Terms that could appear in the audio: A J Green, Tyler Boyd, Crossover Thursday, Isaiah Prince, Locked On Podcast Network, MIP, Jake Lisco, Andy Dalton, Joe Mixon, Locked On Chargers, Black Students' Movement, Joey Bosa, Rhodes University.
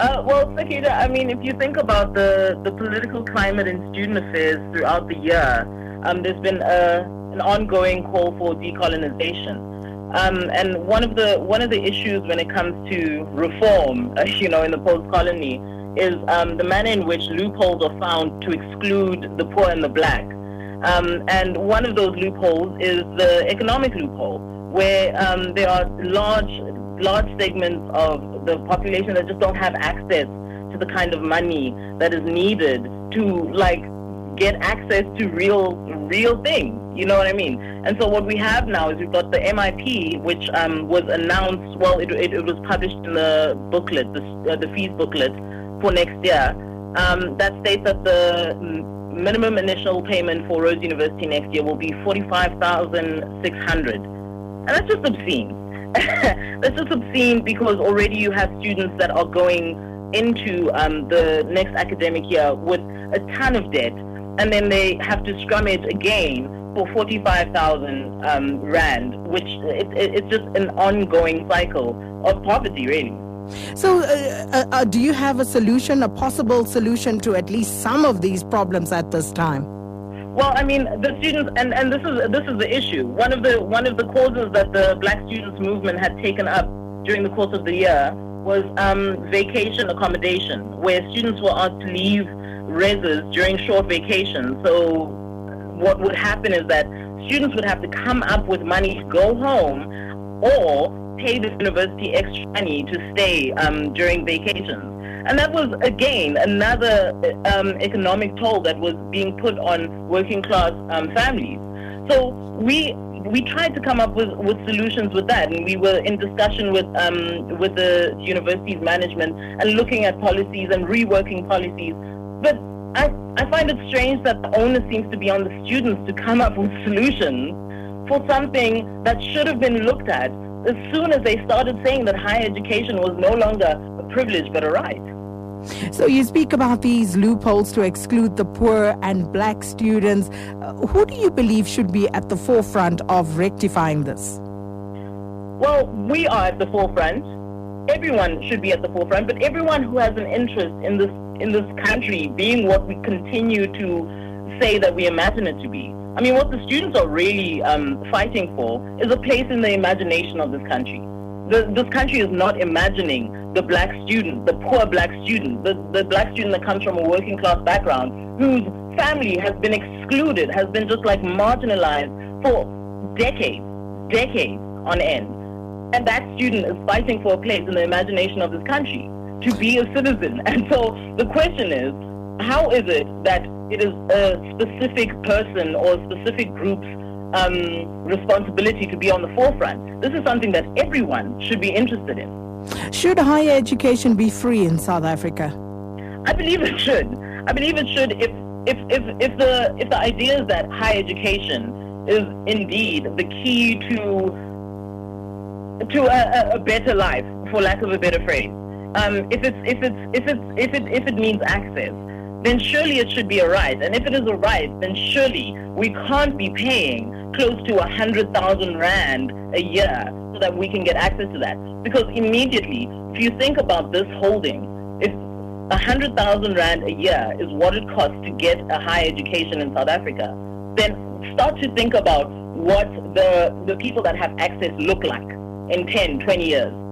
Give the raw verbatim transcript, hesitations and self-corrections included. Uh, well, Sakida, I mean, if you think about the, the political climate in student affairs throughout the year, um, there's been a, an ongoing call for decolonization. Um, and one of the one of the issues when it comes to reform, uh, you know, in the post-colony is um, the manner in which loopholes are found to exclude the poor and the black. Um, and one of those loopholes is the economic loophole, where um, there are large, large segments of the population that just don't have access to the kind of money that is needed to, like, get access to real, real things. You know what I mean? And so what we have now is we've got the M I P, which um, was announced. Well, it, it, it was published in the booklet, the, uh, the fees booklet for next year, um, that states that the minimum initial payment for Rhodes University next year will be forty-five thousand six hundred dollars. And that's just obscene. That's just obscene because already you have students that are going into um, the next academic year with a ton of debt, and then they have to scrummage again for forty-five thousand um, rand, which it, it, it's just an ongoing cycle of poverty, really. So uh, uh, do you have a solution, a possible solution to at least some of these problems at this time? Well, I mean, the students, and, and this is this is the issue. One of the one of the causes that the Black Students' Movement had taken up during the course of the year was um, vacation accommodation, where students were asked to leave reses during short vacations. So what would happen is that students would have to come up with money to go home or pay the university extra money to stay um, during vacations. And that was, again, another um, economic toll that was being put on working-class um, families. So we we tried to come up with, with solutions with that, and we were in discussion with um, with the university's management and looking at policies and reworking policies. But I, I find it strange that the onus seems to be on the students to come up with solutions for something that should have been looked at as soon as they started saying that higher education was no longer a privilege but a right. So you speak about these loopholes to exclude the poor and black students. Uh, who do you believe should be at the forefront of rectifying this? Well, we are at the forefront. Everyone should be at the forefront, but everyone who has an interest in this in this country being what we continue to say that we imagine it to be. I mean, what the students are really um, fighting for is a place in the imagination of this country. The, this country is not imagining the black student, the poor black student, the, the black student that comes from a working class background, whose family has been excluded, has been just like marginalized for decades, decades on end. And that student is fighting for a place in the imagination of this country to be a citizen. And so the question is, how is it that it is a specific person or a specific group's um, responsibility to be on the forefront? This is something that everyone should be interested in. Should higher education be free in South Africa? I believe it should. I believe it should if if if, if the if the idea is that higher education is indeed the key to to a, a better life, for lack of a better phrase. Um, if it's if it's if it's if it if it means access, then surely it should be a right. And if it is a right, then surely we can't be paying close to one hundred thousand rand a year so that we can get access to that. Because immediately, if you think about this holding, if one hundred thousand rand a year is what it costs to get a higher education in South Africa, then start to think about what the, the people that have access look like in ten, twenty years.